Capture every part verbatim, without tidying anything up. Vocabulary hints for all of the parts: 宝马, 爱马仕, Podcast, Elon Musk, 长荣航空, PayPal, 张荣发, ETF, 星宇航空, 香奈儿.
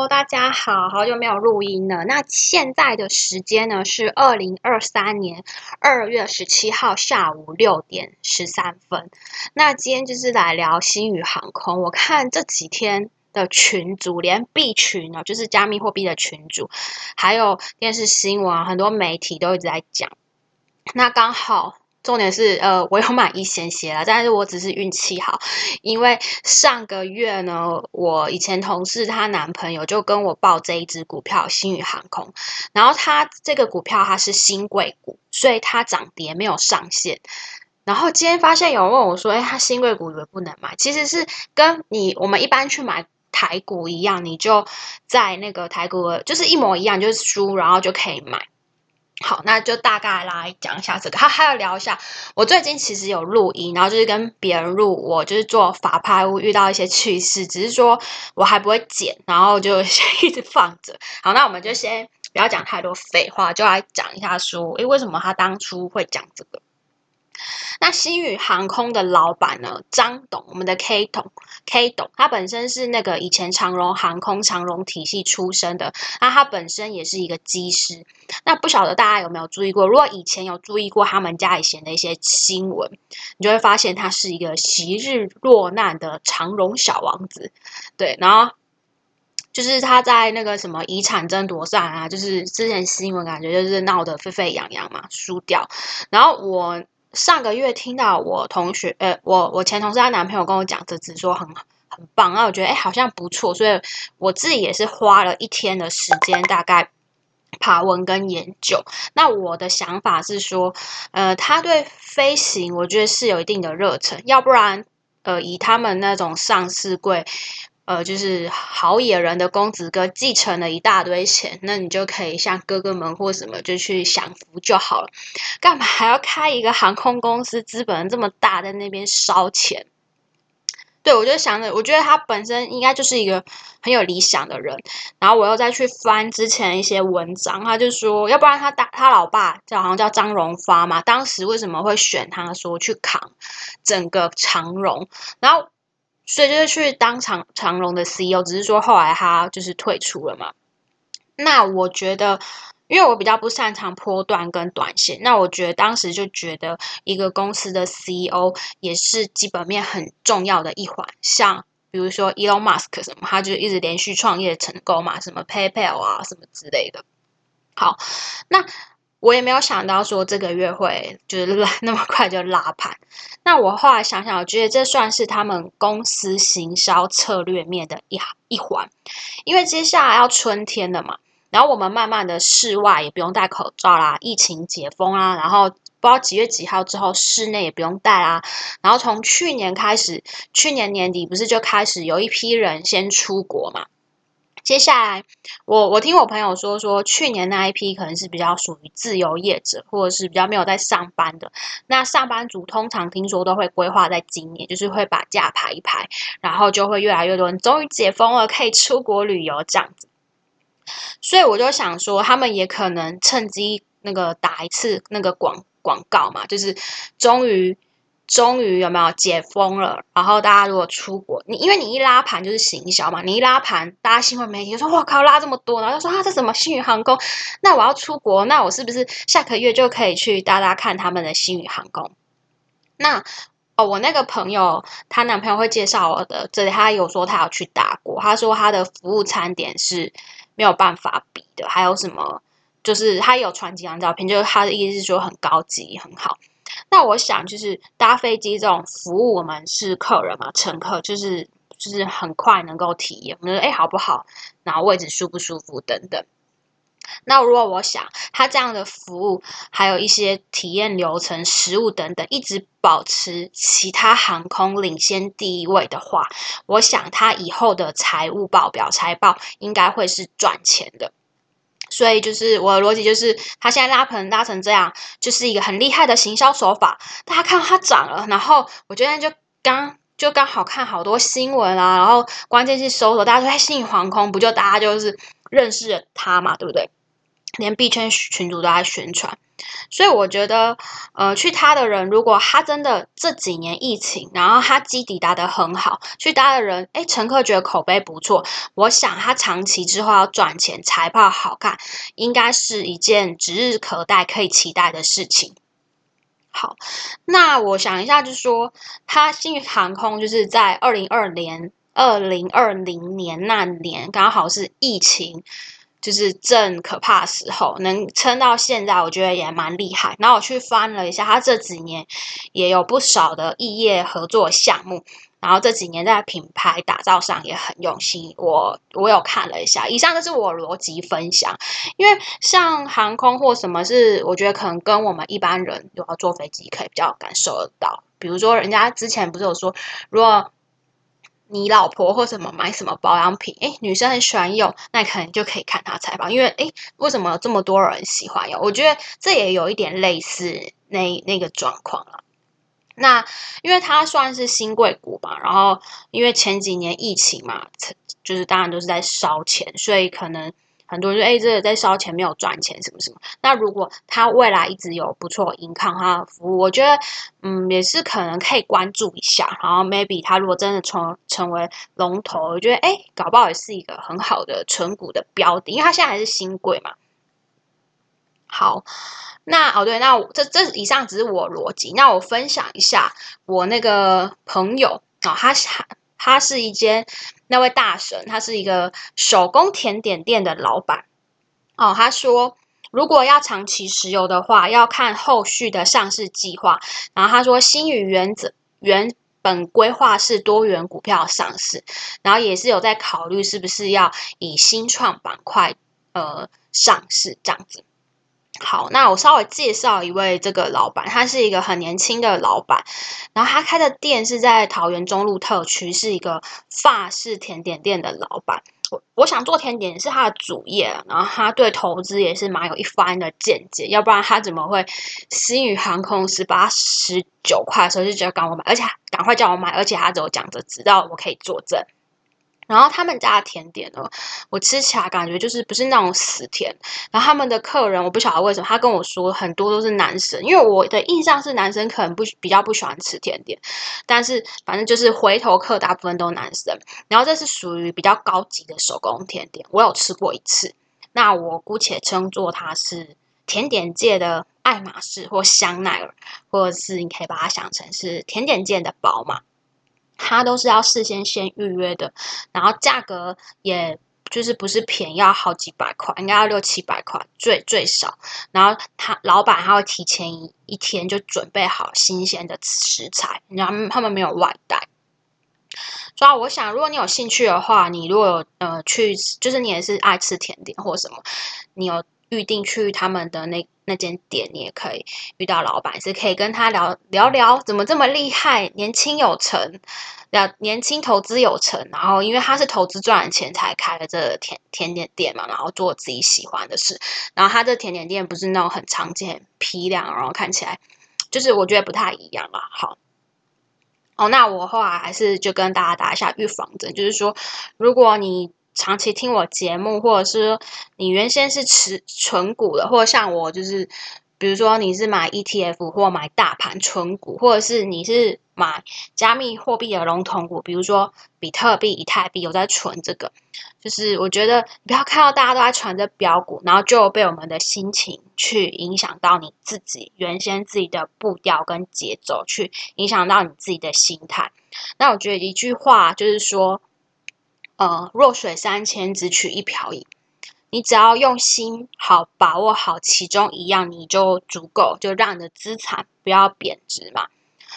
Hello， 大家好，好久没有录音了。那现在的时间呢是二零二三年二月十七号下午六点十三分。那今天就是来聊星宇航空。我看这几天的群组，连 B 群哦，就是加密货币的群组，还有电视新闻，很多媒体都一直在讲。那刚好。重点是，呃，我有买一仙鞋啦，但是我只是运气好，因为上个月呢，我以前同事她男朋友就跟我报这一支股票星宇航空，然后他这个股票它是新贵股，所以它涨跌没有上限。然后今天发现有人问我说，哎，它新贵股也不能买，其实是跟你我们一般去买台股一样，你就在那个台股就是一模一样，就是输，然后就可以买。好，那就大概来讲一下这个，还还要聊一下。我最近其实有录音，然后就是跟别人录，我就是做法拍屋遇到一些趣事，只是说我还不会剪，然后就一直放着。好，那我们就先不要讲太多废话，就来讲一下说，诶，为什么他当初会讲这个？那星宇航空的老板呢，张董，我们的 K 董 K 董他本身是那个以前长荣航空长荣体系出身的，那他本身也是一个机师。那不晓得大家有没有注意过，如果以前有注意过他们家以前的一些新闻，你就会发现他是一个昔日落难的长荣小王子。对，然后就是他在那个什么遗产争夺战啊，就是之前新闻感觉就是闹得沸沸扬扬嘛，输掉。然后我上个月听到我同学，呃，我我前同事她男朋友跟我讲这支说很很棒，然后我觉得哎好像不错，所以我自己也是花了一天的时间，大概爬文跟研究。那我的想法是说，呃，他对飞行我觉得是有一定的热忱，要不然呃以他们那种上市柜，呃，就是好野人的公子哥继承了一大堆钱，那你就可以像哥哥们或什么就去享福就好了，干嘛还要开一个航空公司，资本这么大在那边烧钱？对，我就想着，我觉得他本身应该就是一个很有理想的人。然后我又再去翻之前一些文章，他就说，要不然他他老爸叫好像叫张荣发嘛，当时为什么会选他说去扛整个长荣？然后。所以就是去当长长荣的 C E O， 只是说后来他就是退出了嘛。那我觉得，因为我比较不擅长波段跟短线，那我觉得当时就觉得一个公司的 C E O 也是基本面很重要的一环，像比如说 Elon Musk 什么，他就一直连续创业成功嘛，什么 PayPal 啊什么之类的。好，那。我也没有想到说这个月会就是那么快就拉盘。那我后来想想，我觉得这算是他们公司行销策略面的一一环，因为接下来要春天了嘛，然后我们慢慢的室外也不用戴口罩啦，疫情解封啦，然后不知道几月几号之后室内也不用戴啦。然后从去年开始，去年年底不是就开始有一批人先出国嘛。接下来，我我听我朋友说说，去年那一批可能是比较属于自由业者，或者是比较没有在上班的。那上班族通常听说都会规划在今年，就是会把假排一排，然后就会越来越多人终于解封了，可以出国旅游这样子。所以我就想说，他们也可能趁机那个打一次那个广广告嘛，就是终于。终于有没有解封了？然后大家如果出国，你因为你一拉盘就是行销嘛，你一拉盘，大家新闻媒体就说哇靠拉这么多，然后就说啊这什么星宇航空？那我要出国，那我是不是下个月就可以去搭搭看他们的星宇航空？那哦，我那个朋友她男朋友会介绍我的，这里他有说他有去搭过，他说他的服务餐点是没有办法比的，还有什么就是他有传几张照片，就是他的意思是说很高级很好。那我想就是搭飞机这种服务，我们是客人嘛，乘客就是就是很快能够体验，我们说哎好不好，然后位置舒不舒服等等。那如果我想他这样的服务，还有一些体验流程、食物等等，一直保持其他航空领先地位的话，我想他以后的财务报表、财报应该会是赚钱的。所以就是我的逻辑就是，他现在拉盆拉成这样，就是一个很厉害的行销手法。大家看到它涨了，然后我觉得就刚就刚好看好多新闻啊，然后关键是搜索，大家说哎，星宇航空不就大家就是认识了它嘛，对不对？连币圈群组都在宣传。所以我觉得呃，去他的人，如果他真的这几年疫情，然后他基底打得很好，去他的人，诶，乘客觉得口碑不错，我想他长期之后要赚钱，财报好看，应该是一件指日可待可以期待的事情。好，那我想一下就是说，他星宇航空就是在二零二零年那年，刚好是疫情就是正可怕的时候，能撑到现在我觉得也蛮厉害。然后我去翻了一下，他这几年也有不少的异业合作项目，然后这几年在品牌打造上也很用心。我我有看了一下，以上就是我逻辑分享。因为像航空或什么是我觉得可能跟我们一般人有要坐飞机可以比较感受得到，比如说人家之前不是有说，如果你老婆或什么买什么保养品，诶，女生很喜欢用，那可能就可以看她财报，因为诶，为什么有这么多人喜欢用？我觉得这也有一点类似那那个状况啦。那因为它算是新贵股嘛，然后因为前几年疫情嘛，就是当然都是在烧钱，所以可能很多人就诶，这个在烧钱没有赚钱什么什么。那如果它未来一直有不错银行它的服务，我觉得嗯也是可能可以关注一下。然后 maybe 它如果真的成成为龙头，我觉得诶，搞不好也是一个很好的存股的标的，因为它现在还是新贵嘛。好，那哦对，那这这以上只是我逻辑。那我分享一下我那个朋友啊、哦，他他是一间那位大神，他是一个手工甜点店的老板哦。他说，如果要长期持有的话，要看后续的上市计划。然后他说，星宇原则原本规划是多元股票上市，然后也是有在考虑是不是要以新创板块呃上市这样子。好，那我稍微介绍一位这个老板，他是一个很年轻的老板，然后他开的店是在桃园中路特区，是一个法式甜点店的老板。我我想做甜点是他的主业，然后他对投资也是蛮有一番的见解，要不然他怎么会星宇航空十八、十九块的时候就觉得赶我买，而且赶快叫我买，而且他只有讲着直到我可以作证。然后他们家的甜点呢，我吃起来感觉就是不是那种死甜。然后他们的客人，我不晓得为什么，他跟我说很多都是男生，因为我的印象是男生可能不比较不喜欢吃甜点，但是反正就是回头客大部分都男生。然后这是属于比较高级的手工甜点，我有吃过一次，那我姑且称作它是甜点界的爱马仕或香奈儿，或者是你可以把它想成是甜点界的宝马。它都是要事先先预约的，然后价格也就是不是便宜，要好几百块，应该要六七百块最最少。然后他老板他会提前一一天就准备好新鲜的食材，然后他们没有外带。所以我想，如果你有兴趣的话，你如果有呃去，就是你也是爱吃甜点或什么，你有预定去他们的那那间店，你也可以遇到老板，是可以跟他聊聊聊怎么这么厉害，年轻有成，年轻投资有成，然后因为他是投资赚了钱才开了这个甜甜点店嘛，然后做自己喜欢的事。然后他这甜点店不是那种很常见、很批量，然后看起来就是我觉得不太一样啦。好。哦，那我后来还是就跟大家打一下预防针，就是说如果你长期听我节目，或者是你原先是持存股的，或者像我就是，比如说你是买 E T F 或买大盘存股，或者是你是买加密货币的龙头股，比如说比特币、以太币，有在存这个。就是我觉得你不要看到大家都在传这标股，然后就被我们的心情去影响到你自己原先自己的步调跟节奏，去影响到你自己的心态。那我觉得一句话就是说，呃，弱水三千，只取一瓢饮。你只要用心好把握好其中一样，你就足够，就让你的资产不要贬值嘛。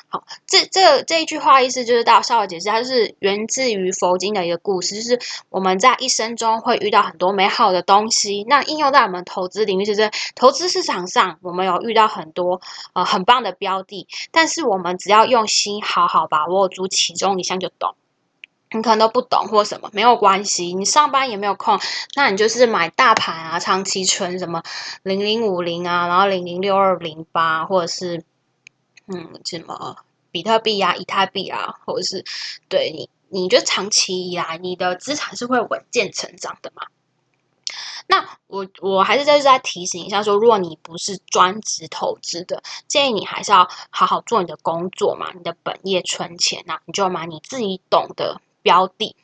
好，这这这一句话意思就是，大家稍微解释，它是源自于佛经的一个故事，就是我们在一生中会遇到很多美好的东西，那应用在我们投资领域，就是投资市场上，我们有遇到很多呃很棒的标的，但是我们只要用心好好把握住其中一项就懂。你可能都不懂或什么，没有关系，你上班也没有空，那你就是买大盘啊，长期存什么零零五零啊，然后零零六二零八，或者是嗯什么比特币啊、以太币啊，或者是对你，你就长期以来你的资产是会稳健成长的嘛。那我我还是再再提醒一下说，如果你不是专职投资的，建议你还是要好好做你的工作嘛，你的本业存钱啊，你就买你自己懂的标的。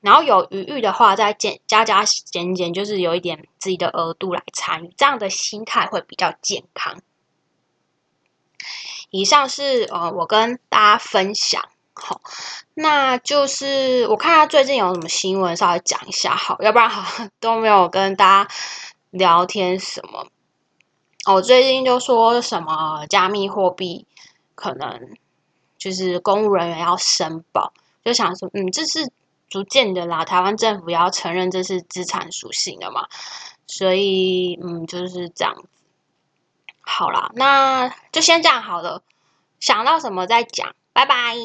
然后有余裕的话，再减加加减减，就是有一点自己的额度来参与，这样的心态会比较健康。以上是呃我跟大家分享，好，那就是我看他最近有什么新闻，稍微讲一下好，要不然好都没有跟大家聊天什么。哦，最近就说什么加密货币可能就是公务人员要申报，就想说嗯这是逐渐的啦，台湾政府也要承认这是资产属性的嘛，所以嗯就是这样子。好啦，那就先这样好了，想到什么再讲，拜拜。